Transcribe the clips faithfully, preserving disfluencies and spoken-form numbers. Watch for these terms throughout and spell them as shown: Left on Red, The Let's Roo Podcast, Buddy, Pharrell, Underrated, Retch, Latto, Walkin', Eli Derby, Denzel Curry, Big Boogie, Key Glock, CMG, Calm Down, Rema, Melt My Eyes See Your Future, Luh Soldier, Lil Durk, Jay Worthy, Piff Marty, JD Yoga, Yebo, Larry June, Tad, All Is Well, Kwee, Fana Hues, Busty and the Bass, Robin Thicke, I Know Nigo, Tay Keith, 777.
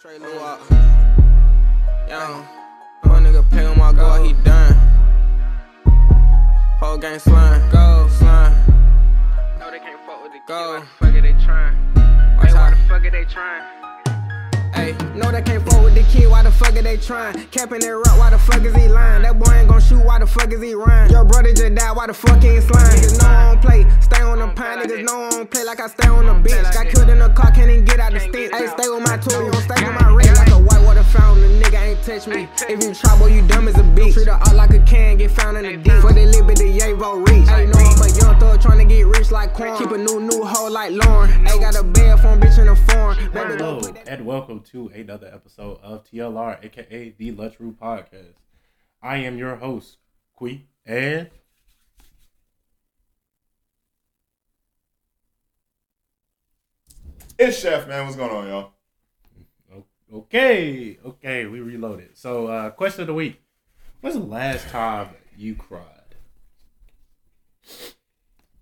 Trey Luwak, young, my nigga pay him, I go out, he done. Whole gang slime, go slime. No, they can't fuck with the go. Why the fuck are they trying? Hey, why the fuck are they trying? Ay, no, they can't fuck with the kid, why the fuck are they trying? Capping that rock, why the fuck is he lying? That boy ain't gon' shoot, why the fuck is he rhyme? Your brother just died, why the fuck he ain't slime? Niggas know I don't play, stay on the pine. Niggas know I don't play like I stay on the bench. Got killed in the car, can't even get out the stint. Ayy, stay with my tool, you don't stay with my ring. Like a white water fountain, a nigga ain't touch me. If you try, boy, you dumb as a bitch. Treat her all like a can, get found in the deep. For they live with the Yebo reach. Ayy, know I'm a young thug trying to get rich like corn. Keep a new, new hoe like Lauren. Ayy, got a bad phone, bitch in a foreign. Hello, and welcome to another episode of T L R, aka The Let's Roo Podcast. I am your host, Kwee, and it's Chef, man. What's going on, y'all? Okay, okay, we reloaded. So, uh, question of the week. When's the last time you cried?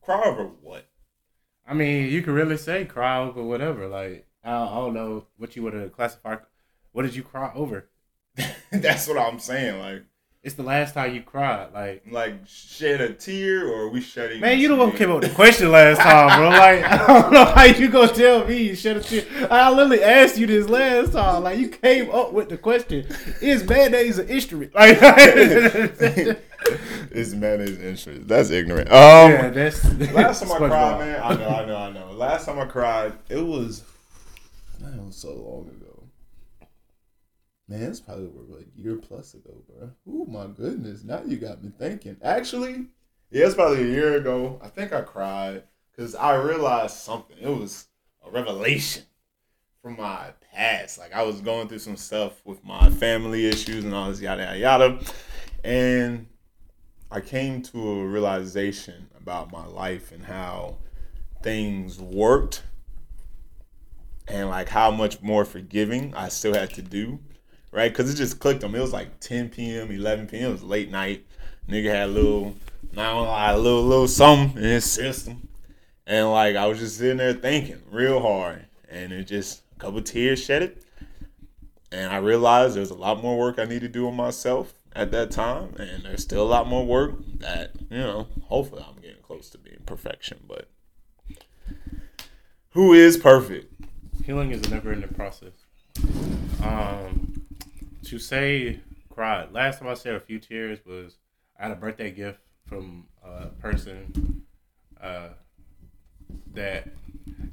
Cry over what? I mean, you can really say cry over whatever, like. I don't know what you would have classified. What did you cry over? That's what I'm saying. Like, it's the last time you cried. Like, like shed a tear, or are we shedding? Man, you don't came up with the question last time, bro. Like, I don't know how you gonna tell me you shed a tear. I literally asked you this last time. Like, you came up with the question. Is mayonnaise an instrument? Like, is mayonnaise an instrument? That's ignorant. Um, yeah, that's, that's last time I cried, wild. man. I know, I know, I know. Last time I cried, it was. That was so long ago. Man, it's probably over like a year plus ago, bro. Oh, my goodness. Now you got me thinking. Actually, yeah, it's probably a year ago. I think I cried because I realized something. It was a revelation from my past. Like, I was going through some stuff with my family issues and all this yada, yada, yada. And I came to a realization about my life and how things worked. And, like, how much more forgiving I still had to do, right? Because it just clicked on me. It was, like, ten p.m., eleven p.m. It was late night. Nigga had a little, not gonna lie, a little, little something in his system. And, like, I was just sitting there thinking real hard. And it just, a couple tears shed it. And I realized there's a lot more work I need to do on myself at that time. And there's still a lot more work that, you know, hopefully I'm getting close to being perfection. But who is perfect? Healing is a never-ending process. Um, to say cried. Last time I shed a few tears was I had a birthday gift from a person uh, that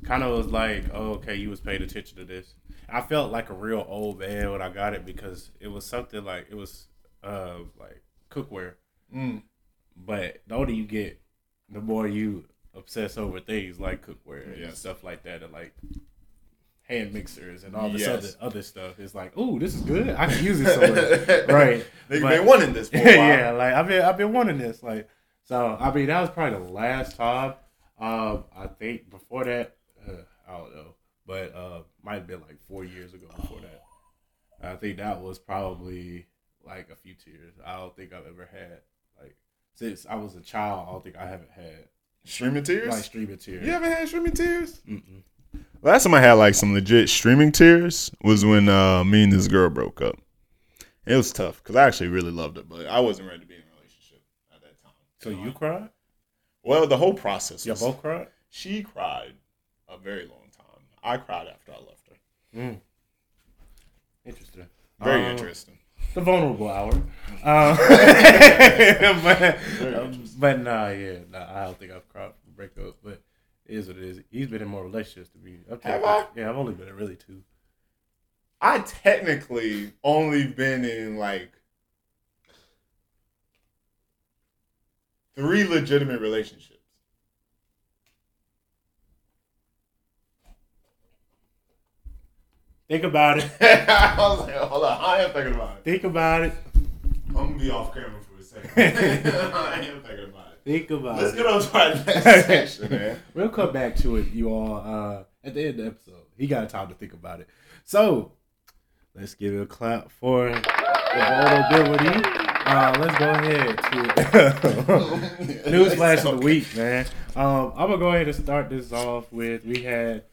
kind of was like, oh, okay, you was paying attention to this. I felt like a real old man when I got it because it was something like, it was uh, like cookware. Mm. But the older you get, the more you obsess over things like cookware yes. and stuff like that. And like... hand mixers and all this yes. other, other stuff. It's like, ooh, this is good. I can use it somewhere. Right. They've been wanting this for a while. Yeah, like I've been I've been wanting this. Like so I mean that was probably the last time. Um I think before that, uh, I don't know. But uh might have been like four years ago before that. I think that was probably like a few tears. I don't think I've ever had like since I was a child, I don't think I haven't had streaming tears? Like streaming tears. You haven't had streaming tears? Mm-mm. Last time I had like some legit streaming tears was when uh, me and this girl broke up. It was tough because I actually really loved her, but I wasn't ready to be in a relationship at that time. So you cried? Well, the whole process. You both cried? She cried a very long time. I cried after I left her. Mm. Interesting. Very um, interesting. The vulnerable hour. Um, but, um, but nah, yeah, nah, I don't think I've cried for breakup, but. It is what it is. He's been in more relationships to be up to. Have I? Yeah, I've only been in really two. I technically only been in like three legitimate relationships. Think about it. I was like, hold on, I am thinking about it. Think about it. I'm gonna be off camera for a second. I am thinking about it. Think about Let's it. Let's get on to our next section, man. We'll come back to it, you all, uh, at the end of the episode. He got time to think about it. So, let's give it a clap for the vulnerability. Uh, let's go ahead to Newsflash of the Week, man. Um, I'm going to go ahead and start this off with, we had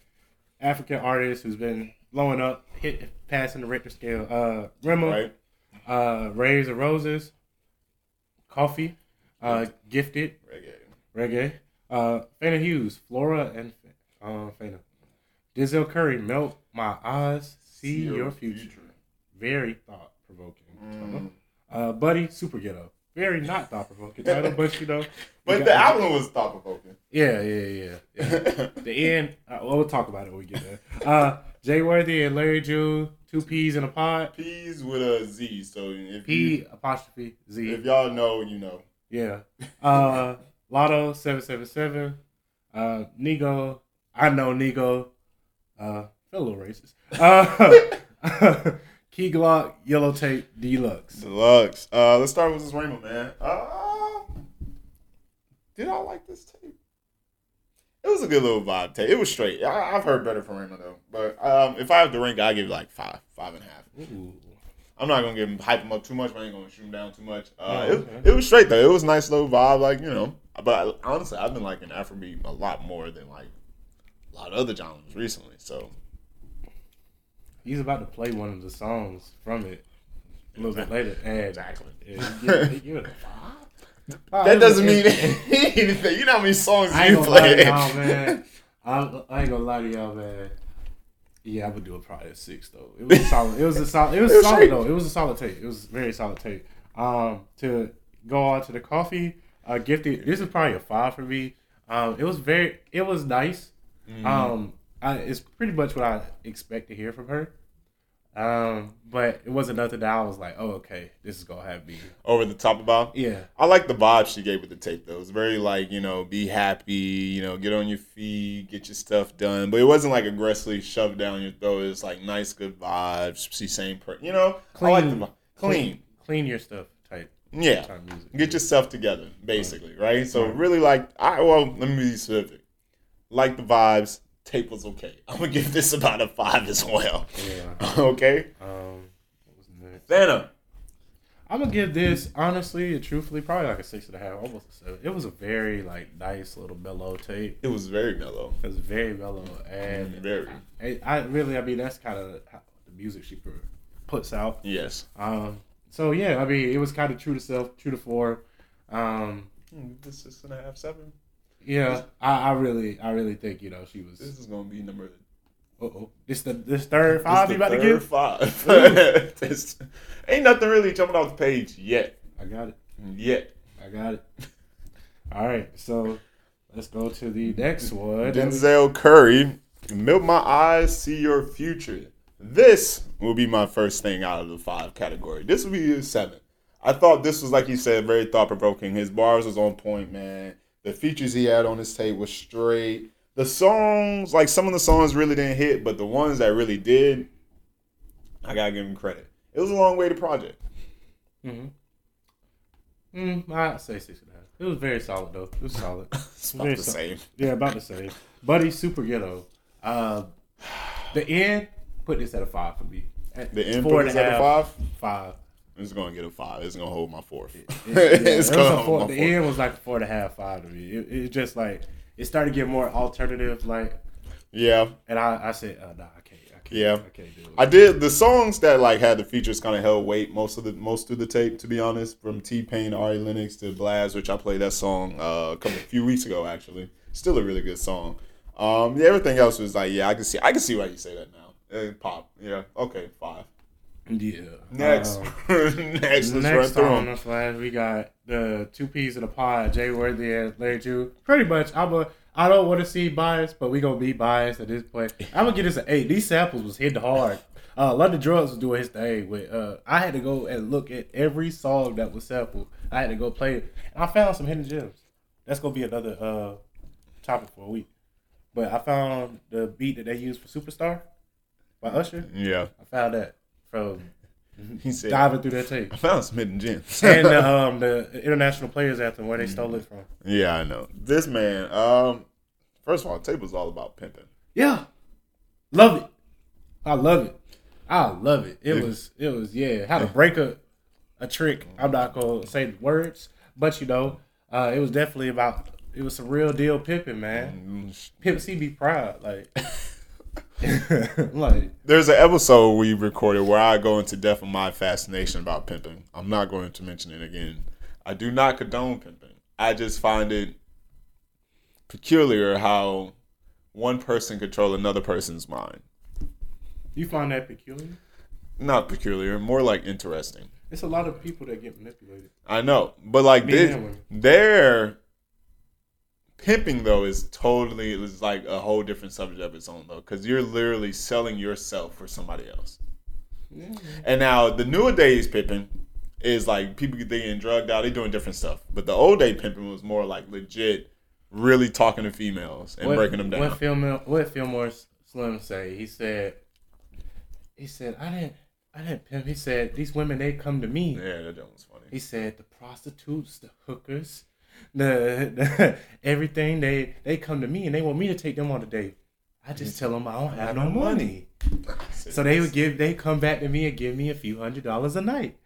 African artists who's been blowing up, hit passing the Richter scale. Uh, Rema, right. uh, Rays of Roses, Koffee, uh, Gifted, Reggae, Reggae, uh, Fana Hues, Flora and uh, Fana, Denzel Curry, Melt My Eyes See Your, your future. future. Very thought provoking. Mm. Uh, Buddy, Superghetto. Very not thought provoking title, but you know. But the album was thought provoking. Yeah, yeah, yeah. yeah. The end. Uh, well, we'll talk about it when we get there. Uh, Jay Worthy and Larry June, two P's in a pod. P's with a Z. So if P you, apostrophe Z. If y'all know, you know. Yeah. Uh, Latto, seven seven seven. Uh, Nigo, I Know Nigo. Uh, a little racist. Uh, Key Glock, Yellow Tape Deluxe. Deluxe. Uh, let's start with this Rema, man. Uh, did I like this tape? It was a good little vibe tape. It was straight. I, I've heard better from Rema, though. But um, if I have to rank, I give it like five, five and a half. Ooh. I'm not going to give him, hype him up too much, but I ain't going to shoot him down too much. Uh, no, okay. it, it was straight, though. It was a nice little vibe, like, you know. But I, honestly, I've been liking Afrobeat a lot more than, like, a lot of other genres recently, so. He's about to play one of the songs from it a little bit later. And exactly. Yeah, you get, you get oh, that doesn't mean anything. You know how many songs I you play. Y'all, man. I, I ain't gonna lie to y'all, man. Yeah, I would do a probably a six though. It was solid. It was a solid. It was, it was solid straight. though. It was a solid tape. It was a very solid tape. Um, to go on to the Koffee, uh, Gifted. This is probably a five for me. Um, it was very. It was nice. Mm. Um. I, it's pretty much what I expect to hear from her. Um, but it wasn't nothing that I was like, oh, okay, this is going to have me. Over the top about? Yeah. I like the vibe she gave with the tape, though. It was very like, you know, be happy, you know, get on your feet, get your stuff done. But it wasn't like aggressively shoved down your throat. It was like nice, good vibes. She's saying, you know, clean, I like the vibe. Clean. Clean. Clean your stuff type. Yeah. Type music. Get yourself together, basically, right? right? So really like, I well, let me be specific. Like the vibes. Tape was okay. I'm gonna give this about a five as well. Yeah. Okay. Um, what was next? Fana. I'm gonna give this honestly and truthfully probably like a six and a half, almost a seven. It was a very like nice little mellow tape. It was very mellow. It was very mellow and very. I, I really, I mean, that's kind of how the music she puts out. Yes. Um. So yeah, I mean, it was kind of true to self, true to form. Um. The six and a half, seven. Yeah, I, I really, I really think you know she was. This is gonna be number. Uh oh, this the this third five this you about to get. Five. This, ain't nothing really jumping off the page yet. I got it. Yet I got it. All right, so let's go to the next one. Denzel Curry, Melt My Eyes See Your Future. This will be my first thing out of the five category. This will be the seven. I thought this was like you said, very thought provoking. His bars was on point, man. The features he had on his tape was straight. The songs, like some of the songs really didn't hit, but the ones that really did, I gotta give him credit. It was a long way to project. Mm-hmm. Mm, I'd say six and a half. It was very solid, though. It was solid. It's about the solid. same. Yeah, about the same. Buddy, Superghetto. Uh, the end, put this at a five for me. At the end, put this at a five? Five. It's gonna get a five. It's gonna hold my fourth. It, it, yeah, it's it gonna hold four, my the fourth. End was like a four and a half, five to me. It, it just like it started to get more alternative, like yeah. And I, I said, oh, nah, I can't, I can't, yeah, I can't do it. I did the songs that like had the features kind of held weight most of the most of the tape, to be honest. From T Pain, Ari Lennox to Blaz, which I played that song uh, a couple a few weeks ago actually. Still a really good song. Um, yeah, everything else was like, yeah, I can see, I can see why you say that now. It pop, yeah, okay, five. Yeah. Next. Um, next. Let's next on the flash, we got the two P's in a pod, Jay Worthy and Larry June. Pretty much, I'm a, I don't want to see bias, but we going to be biased at this point. I'm going to get this an eight. These samples was hitting hard. Uh, London Drugs was doing his thing. With, uh, I had to go and look at every song that was sampled. I had to go play it. And I found some hidden gems. That's going to be another uh, topic for a week. But I found the beat that they used for Superstar by Usher. Yeah. I found that. From he said, diving through that tape. I found some hidden gems. And um, the International Players Anthem, where they stole it from. Yeah, I know. This man, um, first of all, the tape was all about pimping. Yeah. Love it. I love it. I love it. It yeah. was, it was, yeah. How to break a, a trick. I'm not going to say the words, but you know, uh, it was definitely about, it was some real deal pimping, man. Mm-hmm. Pimp C be proud. Like, Like, there's an episode we recorded where I go into depth of my fascination about pimping. I'm not going to mention it again. I do not condone pimping. I just find it peculiar how one person controls another person's mind. You find that peculiar? Not peculiar, more like interesting. It's a lot of people that get manipulated. I know, but like this, their pimping though is totally is like a whole different subject of its own though, because you're literally selling yourself for somebody else. Yeah. And now the nowadays pimping is like people they getting drugged out, they doing different stuff. But the old day pimping was more like legit, really talking to females and what, breaking them down. What Fillmore, what Fillmore Slim say? He said, he said I didn't. I didn't pimp. He said, these women, they come to me. Yeah, that was funny. He said, the prostitutes, the hookers, the, the everything, they, they come to me and they want me to take them on a date. I just tell them I don't have no money. So they would give, they come back to me and give me a few hundred dollars a night.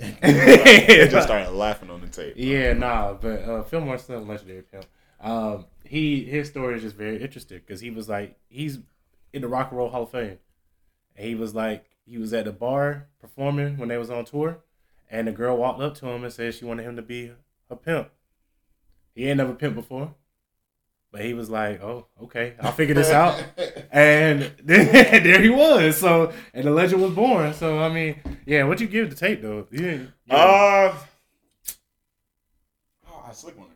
They just started laughing on the tape. Yeah, nah, but uh, Fillmore Slim, legendary pimp. Um, he, his story is just very interesting because he was like, he's in the Rock and Roll Hall of Fame. And he was like, he was at a bar performing when they was on tour, and the girl walked up to him and said she wanted him to be a pimp. He ain't never pimped before, but he was like, oh, okay, I'll figure this out. And then, there he was. So, and the legend was born. So, I mean, yeah, what you give the tape, though? You didn't, you uh, oh, I slick one.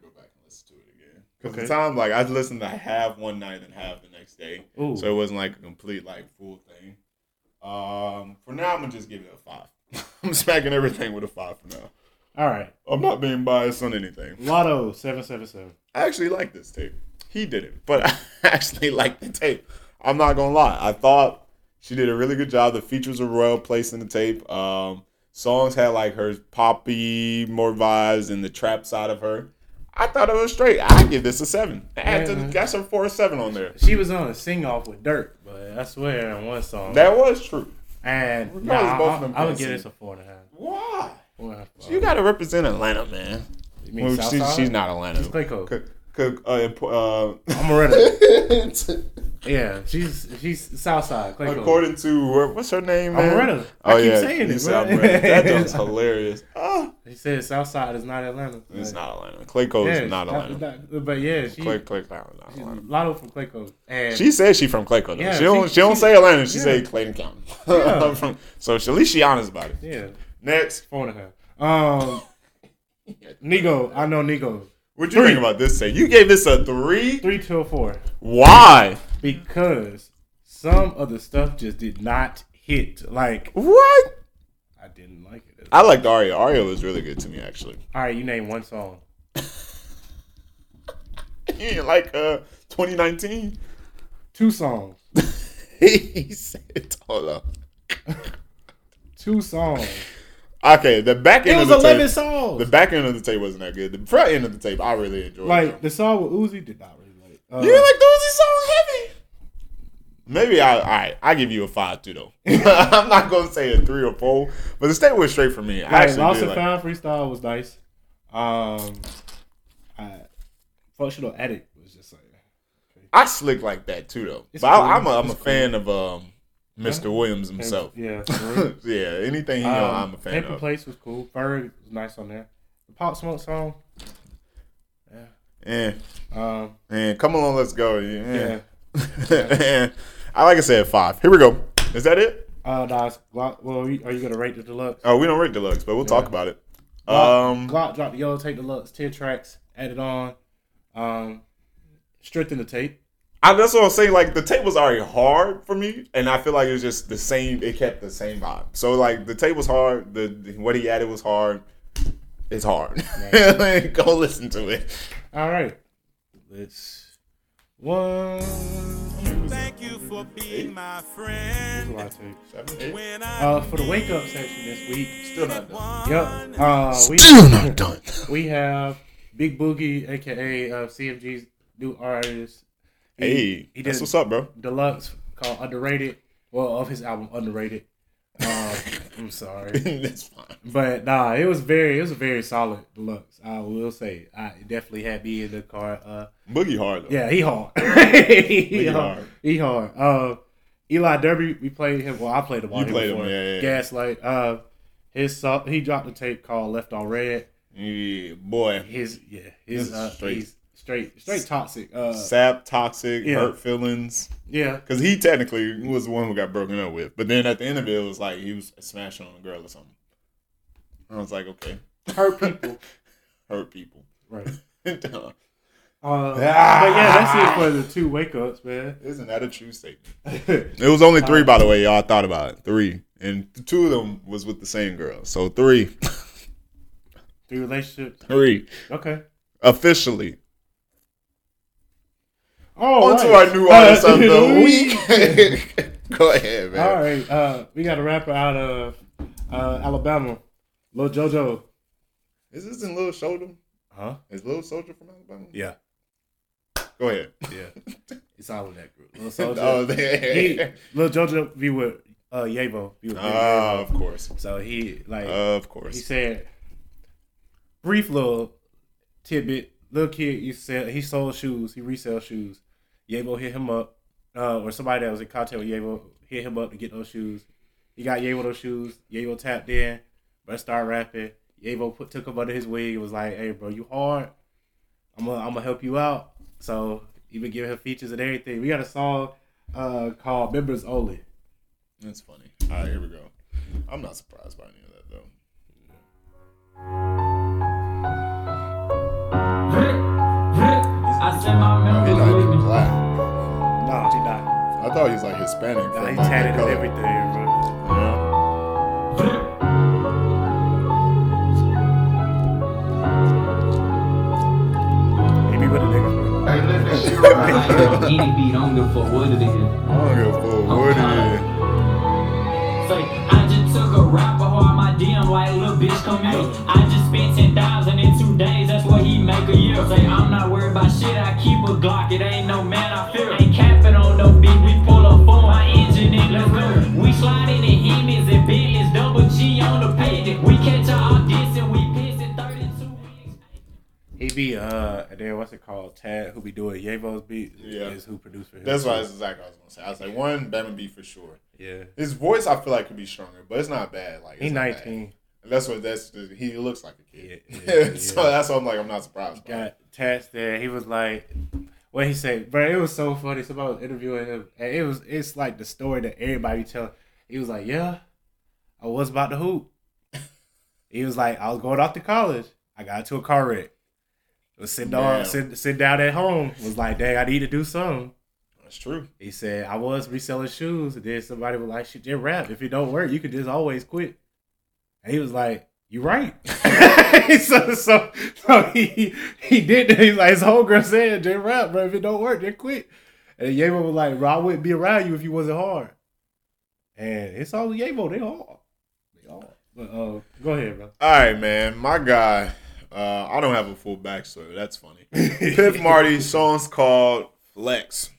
Because okay. The time, like, I listened to half one night and half the next day. Ooh. So it wasn't, like, a complete, like, full thing. Um, for now, I'm going to just give it a five. I'm smacking everything with a five for now. All right. I'm not being biased on anything. Latto, seven seven seven. I actually like this tape. He did it, but I actually like the tape. I'm not going to lie. I thought she did a really good job. The features were well placed in the tape. Um, songs had, like, her poppy, more vibes, and the trap side of her. I thought it was straight. I give this a seven. That's yeah, her four or seven on there. She was on a sing off with Dirt, but I swear in one song that was true. And nah, I, both I, of them I would give this a four and a half. Why? Well, you gotta represent Atlanta, man. You mean well, South she, South? She's not Atlanta. She's Clayco. Cook, cook, uh, uh, I'm Moretta. Yeah, she's she's Southside. Clayco. According to what's her name, man? I'm Moretta. I oh, keep yeah, saying it. That joke's hilarious. Oh. He said Southside is not Atlanta. It's like, not Atlanta. Clayco is yeah, not Atlanta. Not, not, but yeah, she Clay, Clay, Clay, not Atlanta. Latto from Clayco. And she says she from Clayco. Though. Yeah, she, she don't she, she don't say Atlanta. She yeah. say Clayton County. Yeah. from, so she, at least she honest about it. Yeah. Next, four and a half. Um, Nigo, I know Nigo. What you three. Think about this? Say you gave this a three, three to a four. Why? Because some of the stuff just did not hit. Like what? I didn't like it. I liked Aria. Aria was really good to me, actually. All right, you name one song. You didn't like uh twenty nineteen? Two songs. He said, hold up. Two songs. Okay, the back end. It was of the eleven tape, songs. The back end of the tape wasn't that good. The front end of the tape, I really enjoyed. Like it. The song with Uzi did not really like. Uh, you didn't like the Uzi song heavy. Maybe I, all right, I give you a five too though. I'm not gonna say a three or four, but the state was straight for me. I right, Lost and Found like, freestyle was nice. Um, I, Functional Addict was just like. Okay. I slick like that too though. It's but cool. I, I'm a, I'm a cool. fan of um. Mister Yeah. Williams himself. Yeah. Yeah, anything he um, know, I'm a fan of. Paper Place was cool. Ferg was nice on there. The Pop Smoke song. Yeah. Yeah. Um, and Come Along, Let's Go. Yeah. yeah. yeah. I like I said, five. Here we go. Is that it? Uh, nah, Glock. Well, are you, you going to rate the deluxe? Oh, we don't rate deluxe, but we'll yeah. talk about it. Glock, um, Glock dropped the Yellow Tape Deluxe, ten tracks, added on, um, strengthened the tape. I, that's what I'm saying. Like the tape was already hard for me, and I feel like it was just the same. It kept the same vibe. So like the tape was hard. The, the what he added was hard. It's hard. Like, go listen to it. All right. Let's one. Thank you for being eight. My friend. Seven, uh, for the wake up section this week, still not done. Yep. Uh, still we, not done. We have Big Boogie, aka uh, C M G's new artist. He, hey, he that's what's up, bro. Deluxe called Underrated. Well, of his album Underrated. Um, I'm sorry. That's fine. But nah, it was very, it was a very solid deluxe. I will say, I definitely had me in the car. Uh, Boogie hard though. Yeah, he hard. he, hard. he hard. He hard. Uh, Eli Derby, we played him. Well, I played him. You played him, yeah, yeah. Gaslight. Uh, his he dropped a tape called "Left on Red." Yeah, boy. His yeah, his uh, straight. He's straight, straight toxic. Uh, Sap, toxic, yeah. Hurt feelings. Yeah, because he technically was the one who got broken up with. But then at the end of it, it was like he was smashing on a girl or something. I was like, okay, hurt people, hurt people, right? uh, ah! But yeah, that's it for the two wake ups, man. Isn't that a true statement? It was only three, by the way, y'all. I thought about it, three, and two of them was with the same girl, so three. Three relationships. Three. Okay. Officially. Oh, on to right. our new artist uh, of the week. Go ahead, man. All right, uh, we got a rapper out of uh, Alabama. Lil Jojo. Is this in Luh Soldier? Huh? Is Luh Soldier from Alabama? Yeah. Go ahead. Yeah. It's all in that group. Luh Soldier. Oh, there. Lil Jojo be with uh, Yebo. Be with ah, Yebo. Of course. So he, like. Uh, of course. He said, brief little tidbit. Little kid, he, sell, he sold shoes. He resells shoes. Yebo hit him up. Uh, or somebody that was in contact with Yebo hit him up to get those shoes. He got Yebo those shoes. Yebo tapped in. But start rapping. Yebo put, took him under his wing and was like, hey, bro, you hard. I'm going I'm to help you out. So he been giving him features and everything. We got a song uh, called Members Only. That's funny. All right, here we go. I'm not surprised by any of that, though. I sent my members only. He's not even black. No, he's not. I thought he was like Hispanic. No, nah, he like tatted and everything, bro. Yeah. I don't give a fuck what it is. I don't give a fuck what it is. So I just took a rapper hard my D M like, little bitch, come here. I just spent ten thousand in two days. That's what he make a year. Say I'm not worried about shit. I keep a Glock. It ain't no man I fear. Ain't capping on no beat. We pull up on my engine and let's go. We slide in the Hemis and Bentleys. Double G on the pavement. We catch our audience and we piss in thirty-two weeks. He be uh. Then what's it called? Tad, who be doing Yevo's beat, yeah. is who produced for him. That's why that's exactly what I was gonna say. I was like, yeah. one Bama beat for sure. Yeah, his voice I feel like could be stronger, but it's not bad. Like he's nineteen. That's what that's he looks like a kid. Yeah, yeah, so yeah. that's why I'm like I'm not surprised. He got Tats there. He was like, what he said, bro. It was so funny. Somebody was interviewing him, and it was it's like the story that everybody tell. He was like, yeah, I was about to hoop. He was like, I was going off to college. I got into a car wreck. Was sitting down, sitting, sitting down at home. Was like, dang, I need to do something. That's true. He said, I was reselling shoes. And then somebody was like, shit, just rap. If it don't work, you could just always quit. And he was like, you right. so so, so he, he did that. He's like, his whole girl said, just rap, bro. If it don't work, just quit. And Yebo was like, bro, I wouldn't be around you if you wasn't hard. And it's all Yebo. They hard. They hard. But, uh, go ahead, bro. All right, man. My guy. Uh, I don't have a full backstory. That's funny. Piff Marty, song's called Flex.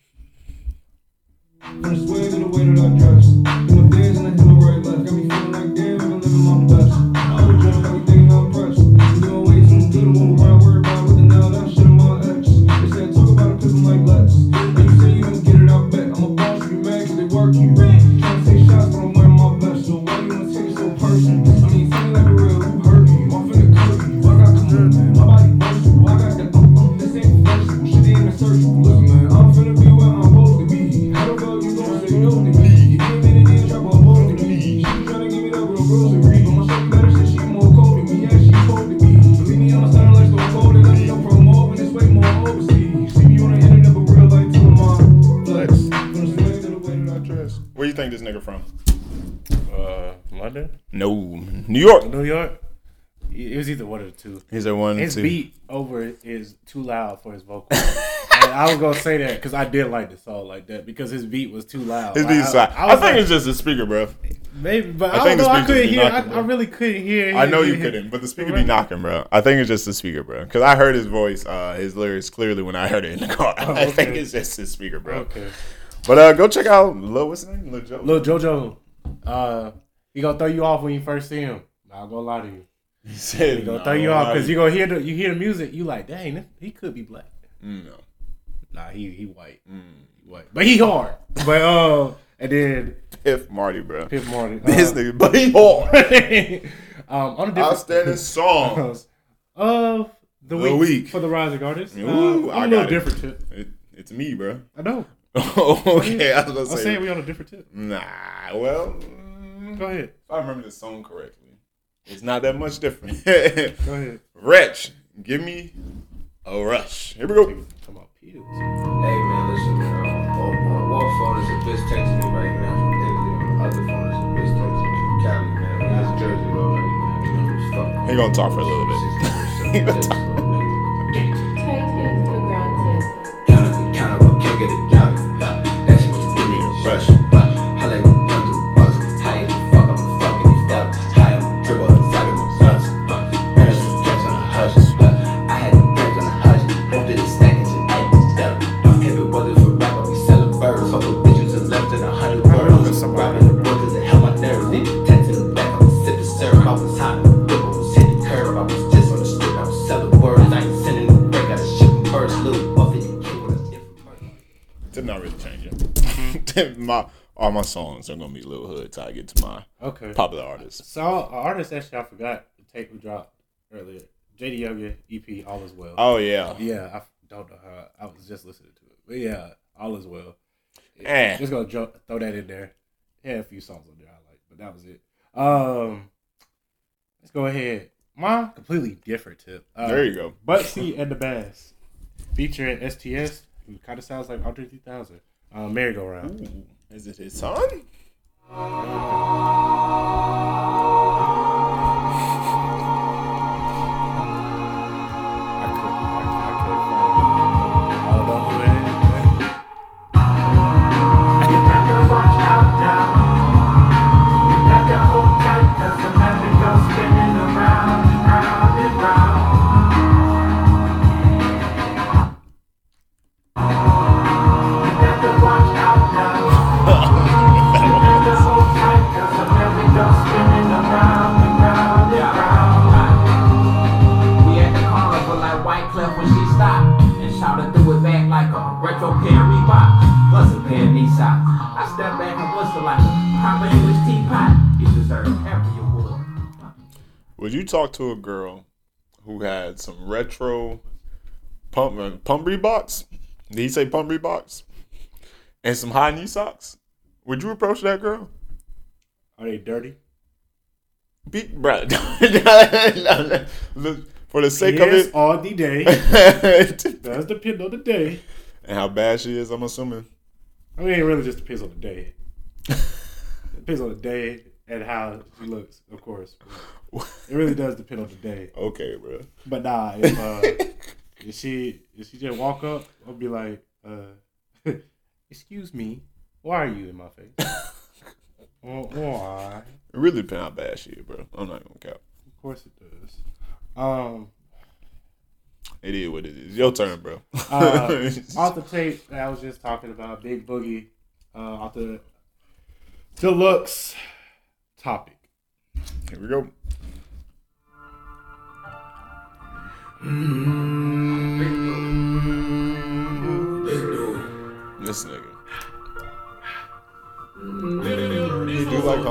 Think this nigga from? Uh, London? No, New York. New York. It was either one or two. Either one. His two. beat over is too loud for his vocal. And I was gonna say that because I did like the song like that because his beat was too loud. His beat like, loud. I, I, I think like, it's just the speaker, bro. Maybe, but I, I don't know. I couldn't hear. Knocking, I, I really couldn't hear. I know you his, couldn't, but the speaker right. be knocking, bro. I think it's just the speaker, bro. Because I heard his voice, uh, his lyrics clearly when I heard it in the car. Oh, okay. I think it's just his speaker, bro. Okay. But uh, go check out Lil, what's his name? Lil Jojo. Lil Jojo. Uh, he gonna throw you off when you first see him. Nah, I'm gonna lie to you. He said he gonna nah, throw you off because you gonna hear the you hear the music. You like, dang, he could be black. No, nah, he he white. Mm. He white, but he hard. But uh, And then Piff Marty, bro. Piff Marty. This uh, nigga, but he hard. um, on a different outstanding songs of the, the week, week for the rising artist. Ooh, uh, I'm I a little different it. tip. It, it's me, bro. I know. Okay, I was gonna say. I'm saying we on a different tip. Nah, well, go ahead. If I remember the song correctly, it's not that much different. Go ahead. Retch, give me a rush. Here we go. Come on, Peter. Hey man, listen. Um, one phone is a bitch texting me right now from Italy. On the other phone is a bitch texting me from Cali, man. That's Jersey, though, right now. He gonna talk for a little bit. He gonna talk. My all my songs are gonna be Lil Hood till I get to my okay. popular artists. So an artist actually I forgot the tape we dropped earlier. J D Yoga E P All Is Well. Oh yeah, yeah. I don't know how I was just listening to it, but yeah, All Is Well. Eh. Just gonna jump, throw that in there. Yeah, a few songs on there I like, but that was it. Um, let's go ahead. My completely different tip. Uh, there you go. Butsy and the Bass featuring S T S, who kind of sounds like Andre three thousand. Uh, merry-go-round. Ooh. Is it his son? Would you talk to a girl who had some retro pump pump Reeboks? Did he say pump Reeboks? And some high knee socks? Would you approach that girl? Are they dirty? Be, bro, for the sake of it, all the day. Does depend on the day. And how bad she is, I'm assuming. I mean, it really just depends on the day. Depends on the day and how she looks, of course. It really does depend on the day. Okay, bro. But nah, if, uh, if she if she just walk up, I'll be like, uh, "Excuse me, why are you in my face?" Oh, why? It really depends how bad she is, bro. I'm not gonna count. Of course it does. Um, it is what it is. Your turn, bro. uh, off the tape that I was just talking about, Big Boogie, uh, off the deluxe topic. Here we go. Mm-hmm. Big dude. This nigga. You do like him.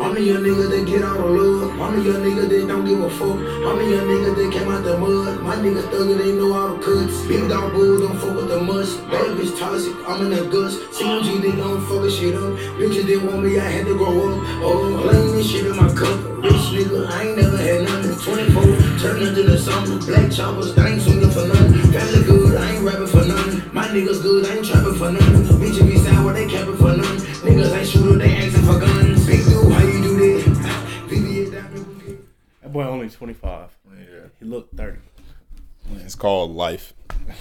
I'm a young nigga that get out of love. I'm a young nigga that don't give a fuck. I'm a young nigga that came out the mud. My niggas thuggin', they know how to cut. Big dog bull, don't fuck with the must. Baby bitch toxic, I'm in the guts. C M G, they don't fuckin' shit up. Bitches didn't want me, I had to grow up. Oh, blame this shit in my cup. Rich nigga, I ain't never had nothing. Twenty-four, turn into the summer. Black choppers, I ain't swinging for nothing. Family good, I ain't rapping for nothing. My niggas good, I ain't trapping for nothing. Bitches be sour, they capping for nothing. Niggas ain't shooter, they asking for guns. Big dude, how you do that? That boy only twenty-five. Yeah. He looked thirty. It's called life.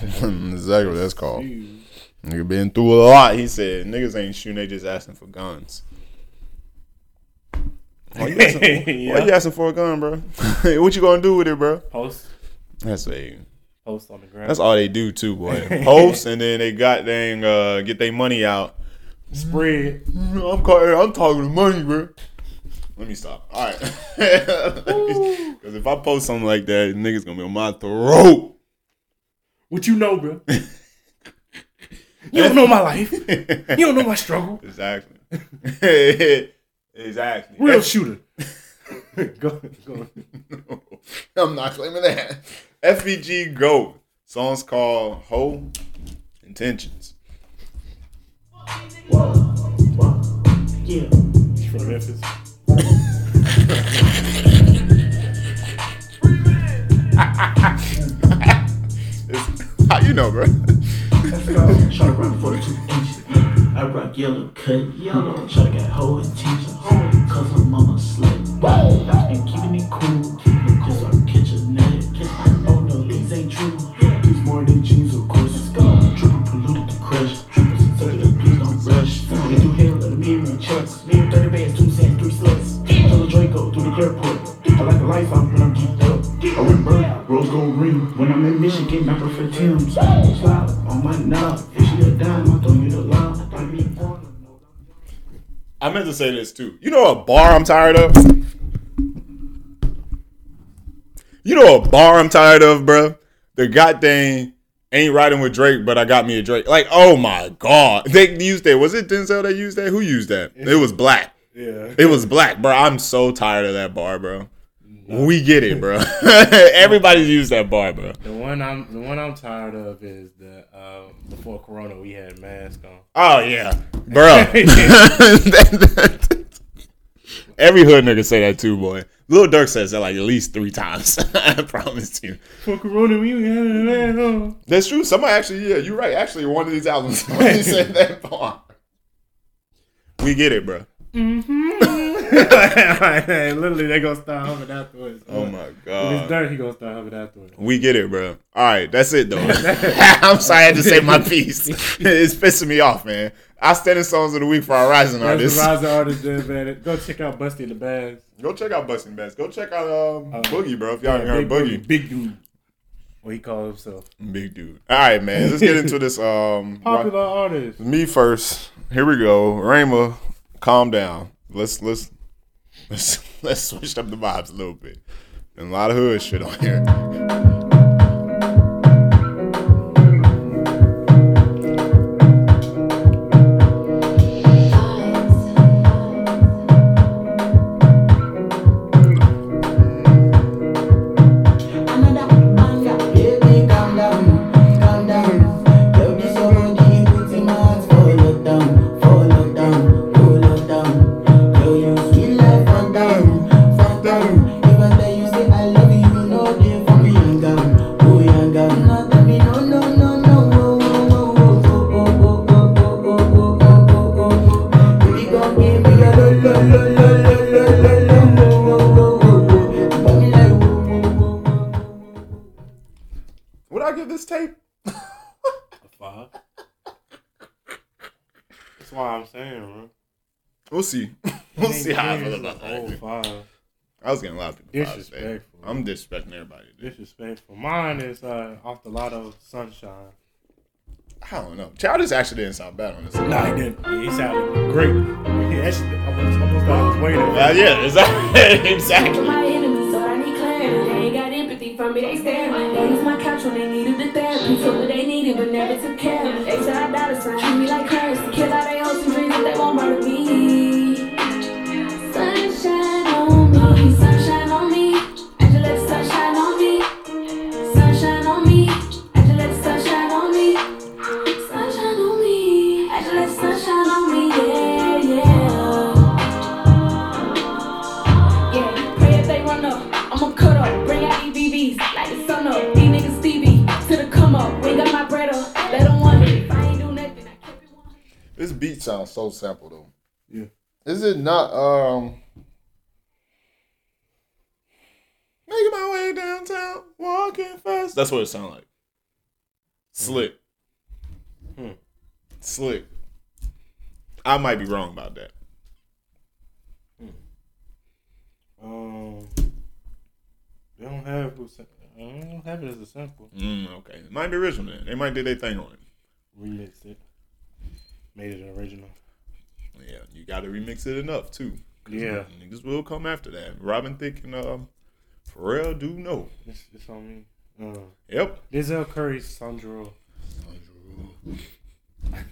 Exactly what that's called. Dude. Nigga been through a lot. He said, niggas ain't shooting, they just asking for guns. Why you asking, yeah. Why you asking for a gun, bro? What you gonna do with it, bro? Post. That's a post on the ground. That's all they do too, boy. Post, and then they got dang uh, get their money out. Spread. I'm call- I'm talking to money, bro. Let me stop. All right, because if I post something like that, niggas gonna be on my throat. What you know, bro? You don't know my life. You don't know my struggle. Exactly. Exactly. Real F- shooter. Go, go. No, I'm not claiming that. F B G Go. Song's called Whole Intentions. Whoa, whoa. Yeah. It's from Memphis. How you know, bro? Try to rock forty-two inches. I rock yellow, cut yellow. Try to get whole intentions. Cause her mama slick. And keeping it cool. Cause our kitchen net. Oh no, these ain't true. These more than jeans, of course. It's gone. Triple polluted the crush. Triple sensitive, please don't rush. They do hair, let me in chucks. Leave thirty bands, two cents, three sluts. Tell a Draco through the airport. I like the life out when I'm geeked up. I went broke, rose gold ring. When I'm in Michigan, I prefer Tim's. Slide on my knob. If she a dime, I throw you the line. I mean, I meant to say this too. You know a bar I'm tired of? You know a bar I'm tired of, bruh? The goddamn ain't riding with Drake, but I got me a Drake. Like, oh my God. They used that. Was it Denzel that used that? Who used that? It was black. Yeah. It was black, bro. I'm so tired of that bar, bro. No. We get it, bro. Everybody's used that bar, bro. The one I'm, the one I'm tired of is the uh, before Corona we had masks on. Oh yeah, bro. Every hood nigga say that too, boy. Lil Durk says that like at least three times. I promise you. For Corona we had a mask on. That's true. Somebody actually, yeah, you're right. Actually, one of these albums somebody said that bar. We get it, bro. Mm-hmm. Literally, they gonna start humming afterwards. Oh my God! If it's dirt, he gonna start humming afterwards. We get it, bro. All right, that's it though. I'm sorry, I had to say my piece. It's pissing me off, man. I stand in songs of the week for our rising artists. Rising artists, man. Go check out Busty in the Bags. Go check out Busty in the Bags. Go check out um, uh, Boogie, bro. If y'all ain't heard Boogie, Boogie, big dude. What he called himself? Big dude. All right, man. Let's get into this. Um, Popular rock- artist. Me first. Here we go. Rema, calm down. Let's let's. Let's, let's switch up the vibes a little bit. And a lot of hood shit on here. We'll see. We'll see how I feel about that. I was getting a lot of people. Disrespectful. I'm disrespecting everybody. Dude. Disrespectful. Mine is uh, off the Latto Sunshine. I don't know. Childish actually didn't sound bad on this. No, he didn't. Yeah, he sounded great. He actually almost, almost thought I was waiting. Uh, yeah, exactly. Exactly. My enemies, so I need clarity. They ain't got empathy for me. They stand. They use my couch when they needed the therapy. So what they needed but never took care of. They said I died, so treat me like currency. Kill out they hoes and reasons they won't murder me. This beat sounds so simple though. Yeah. Is it not um making my way downtown, walking fast? That's what it sounds like. Slick. Hmm. Slick. I might be wrong about that. Hmm. Um They don't have I don't have it as a sample. Mm, okay. It might be original then. They might do their thing on it. Remix it. Made it original. Yeah, you gotta remix it enough too. Yeah, niggas will come after that. Robin Thicke and uh, Pharrell do know. It's, it's on me. Uh, yep. Denzel Curry, Sandro. Sandro. Yeah,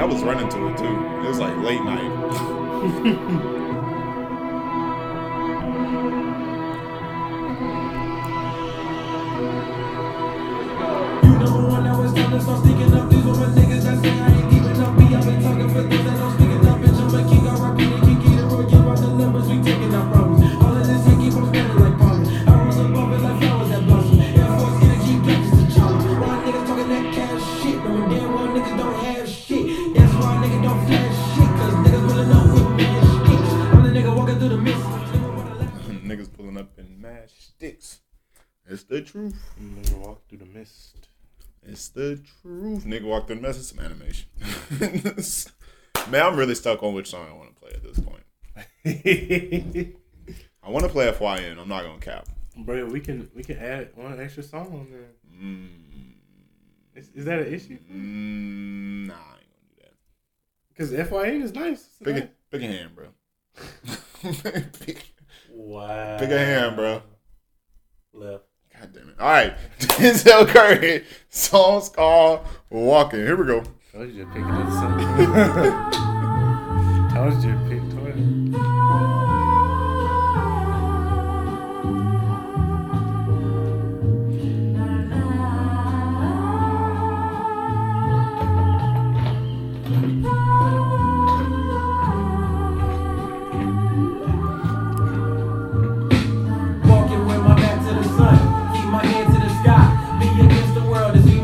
I was running to it too. It was like late night. Nigga walk through the mist. It's the truth. Nigga walk through the mist. It's some animation. Man, I'm really stuck on which song I want to play at this point. I want to play F Y N. I'm not gonna cap. Bro, we can we can add one extra song on there. Mm. Is, is that an issue? Mm, nah, I ain't gonna do that. Cause F Y N is nice. Pick a, pick a hand, bro. pick, wow. Pick a hand, bro. Left. God damn it. All right. Denzel Curry. Song's called Walkin'. Here we go. I told you to pick it up. I told you to pick it up.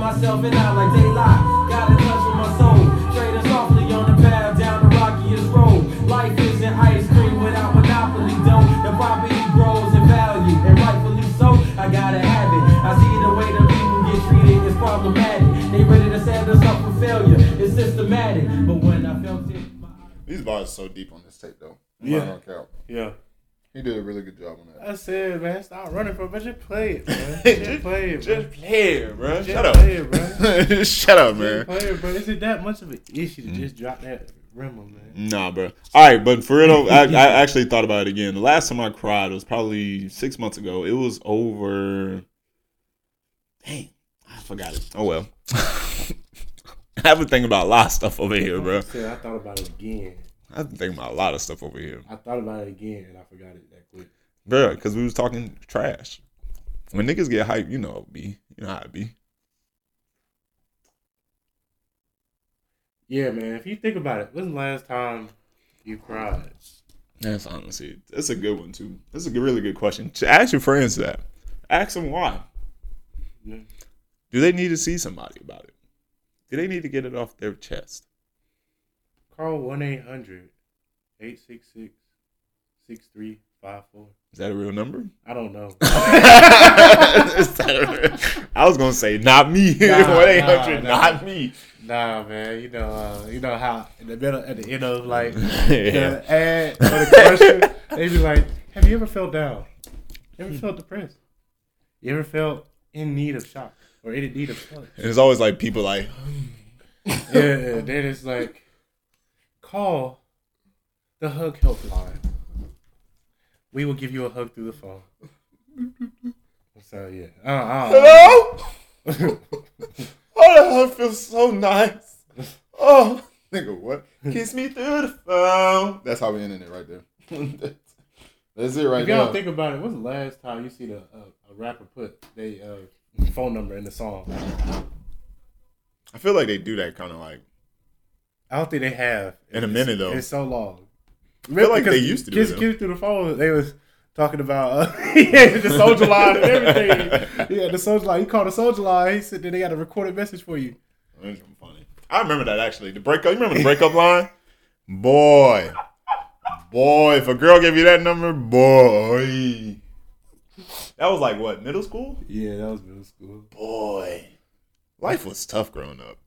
Myself and I like daylight, got in touch with my soul, trading softly on the path down the rockiest road. Life isn't ice cream without monopoly dough. The property grows in value, and rightfully so. I gotta have it. I see the way that people get treated is problematic. They ready to set us up for failure. It's systematic, but when I felt it, my... these bars are so deep on this tape though. I'm yeah, not gonna count. Yeah. He did a really good job on that. I said, man, stop running for it, but just play it, man. Just play it, bro. Just play it, bro. Just Shut play up. It, bro. Shut up, man. Just play it, bro. Is it that much of an issue to mm. just drop that Rema, man? Nah, bro. All right, but for real, I, I actually thought about it again. The last time I cried, it was probably six months ago. It was over. Dang, I forgot it. Oh, well. I have been thinking about a lot of stuff over here, bro. I said I thought about it again. I've been thinking about a lot of stuff over here. I thought about it again, and I forgot it that quick. Bruh, because we was talking trash. When niggas get hyped, you know it be. You know how it be. Yeah, man. If you think about it, when's the last time you cried? That's honestly, that's a good one, too. That's a really good question. Ask your friends that. Ask them why. Yeah. Do they need to see somebody about it? Do they need to get it off their chest? Call one eight hundred eight six six six three five four. Is that a real number? I don't know. I was going to say, not me. one eight hundred, nah, nah, not nah. me. Nah, man. You know uh, you know how in the middle, at the end of like yeah. the ad or the commercial, they be like, have you ever felt down? You ever felt depressed? You ever felt in need of shock or in need of help? And it's always like people like. Yeah, they're just like. Call the hug helpline. We will give you a hug through the phone. So yeah. Uh, uh, Hello? Oh, that hug feels so nice. Oh, nigga, what? Kiss me through the phone. That's how we ending it right there. That's it right now. If y'all think about it, what's the last time you see the, uh, a rapper put their uh, phone number in the song? I feel like they do that kind of like. I don't think they have. In a minute, though. It's so long. Remember, I feel like they used to do it. Just get through the phone. They was talking about uh, yeah, the soldier line and everything. Yeah, the soldier line. You call the soldier line. He said that they got a recorded message for you. That's funny. I remember that, actually. The breakup. You remember the breakup line? Boy. Boy. If a girl gave you that number, boy. That was like, what, middle school? Yeah, that was middle school. Boy. Life was tough growing up.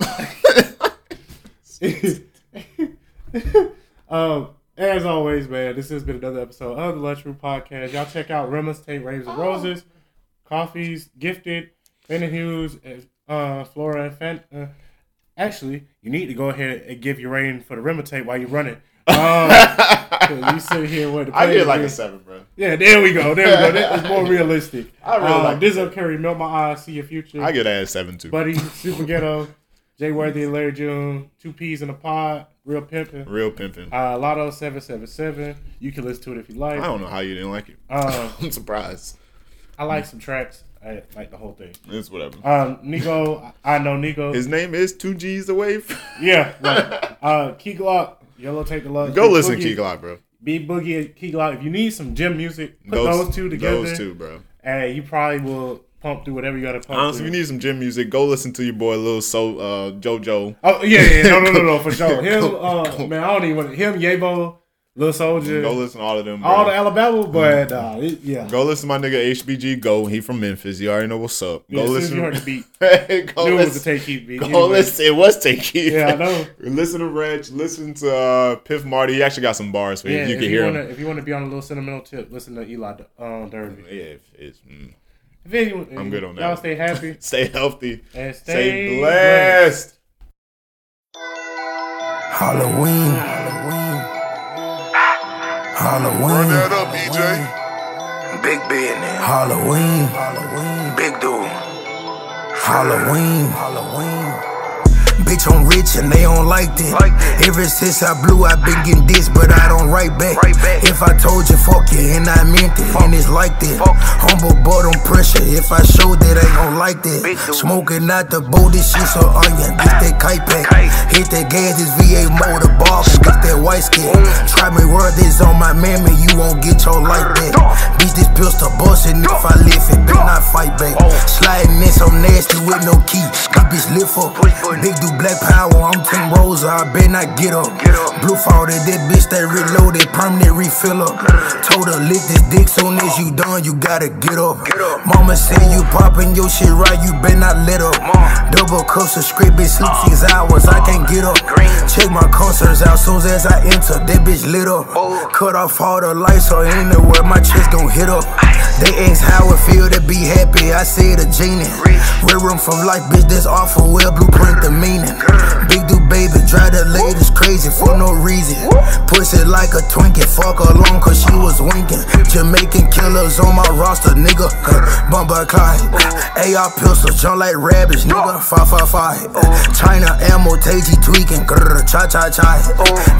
um, as always, man, this has been another episode of the Let's Roo Podcast. Y'all check out Rema's Tape, Raves and Roses, Koffee's Gifted, Fana Hues, and, uh, Flora and Fana. Uh, actually, you need to go ahead and give your rating for the Rema Tape while you run it. Um, You sit here with the I did like a seven, bro. Yeah, there we go. There we go. That was more realistic. I really um, like Denzel Curry, Melt My Eyes, See Your Future. I get that seven too. Buddy, Superghetto, Jay Worthy, Larry June, Two P's in a Pod, Real Pimpin'. Real Pimpin'. Uh, Latto, seven seven seven. You can listen to it if you like. I don't know how you didn't like it. Um, I'm surprised. I like some tracks. I like the whole thing. It's whatever. Um, Nigo, I Know Nigo. His name is two G's away from... Yeah. Right. Uh, Key Glock, Yellow Tape Deluxe. Go Big listen Boogie, Key Glock, bro. Big Boogie and Key Glock. If you need some gym music, put those, those two together. Those two, bro. And you probably will pump through whatever you got to pump Honestly, through. If you need some gym music, go listen to your boy Luh So uh, JoJo. Oh, yeah, yeah. No, no, no, no, for sure. Him, uh, man, I don't even want to... Him, Yebo. Luh Soldier. Go listen to all of them. Bro. All the Alabama, but uh, it, yeah. Go listen to my nigga H B G Go. He from Memphis. You already know what's up. Go yeah, listen. You heard the beat. Hey, go Knew listen. It was the Tay Keith beat. Go anyway. Listen. It was Tay Keith. Yeah, I know. Listen to Retch. Listen to uh, Piff Marty. He actually got some bars for you. Yeah, you can you hear wanna, him. If you want to be on a little sentimental tip, listen to Eli um, Derby. Yeah, if it's. Mm. If anyone, I'm good on that. Y'all stay happy. Stay healthy. And stay, stay blessed. blessed. Halloween. Halloween. Run that up, E J. Big business. Halloween. Halloween. Big dude. Halloween. Halloween. Bitch, I'm rich and they don't like that. Like that. Ever since I blew, I've been getting this, but I don't write back. Right back. If I told you, fuck you, and I meant it, fuck. And it's like that. Fuck. Humble, but on pressure. If I showed that, I gon' like that. Smoking out the bowl, this shit so onion. Get that kite pack. Hit that gas, this V eight motor ball. Got that white skin. Try me, word is on my man, man, you won't get your like that. Bitch, this pistol bustin'. If I lift it, better not fight back. Sliding in some nasty with no key. Got this lit for. Big do black power, I'm Tim Rosa, I bet not get up. Get up. Blue faulted, that bitch that reloaded, permanent refill up. Told her lick this dick, soon as you done, you gotta get up. Get up. Mama said you poppin' your shit right, you bet not let up. Mom. Double cup subscribe, bitch sleep uh. six hours, uh. I can't get up. Green. Check my concerts out, soon as I enter, that bitch lit up. Oh. Cut off all the lights, so anywhere my chest gon' hit up. They ask how it feel to be happy, I said a genie. Rerum from life, bitch, that's awful, well blueprint the meaning. Big dude baby, drive the latest crazy for no reason. Push it like a Twinkie, fuck her long cause she was winking. Jamaican killers on my roster, nigga. Bumba Clyde, A R pistol, jump like rabbits, nigga. five five five, China ammo, Teji tweaking, cha cha cha.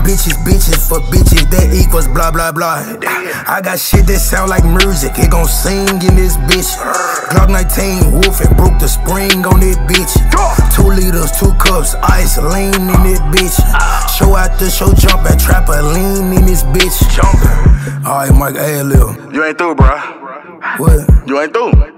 Bitches, bitches for bitches, that equals blah blah blah. I got shit that sound like music, it gon' sing in this bitch. Glock nineteen, Wolf, it broke the spring on this bitch. Two liters, two cups, ice, lean in this bitch. Show out the show, jump at trampoline in this bitch. Alright, Mike, hey, Lil. You ain't through, bruh. What? You ain't through.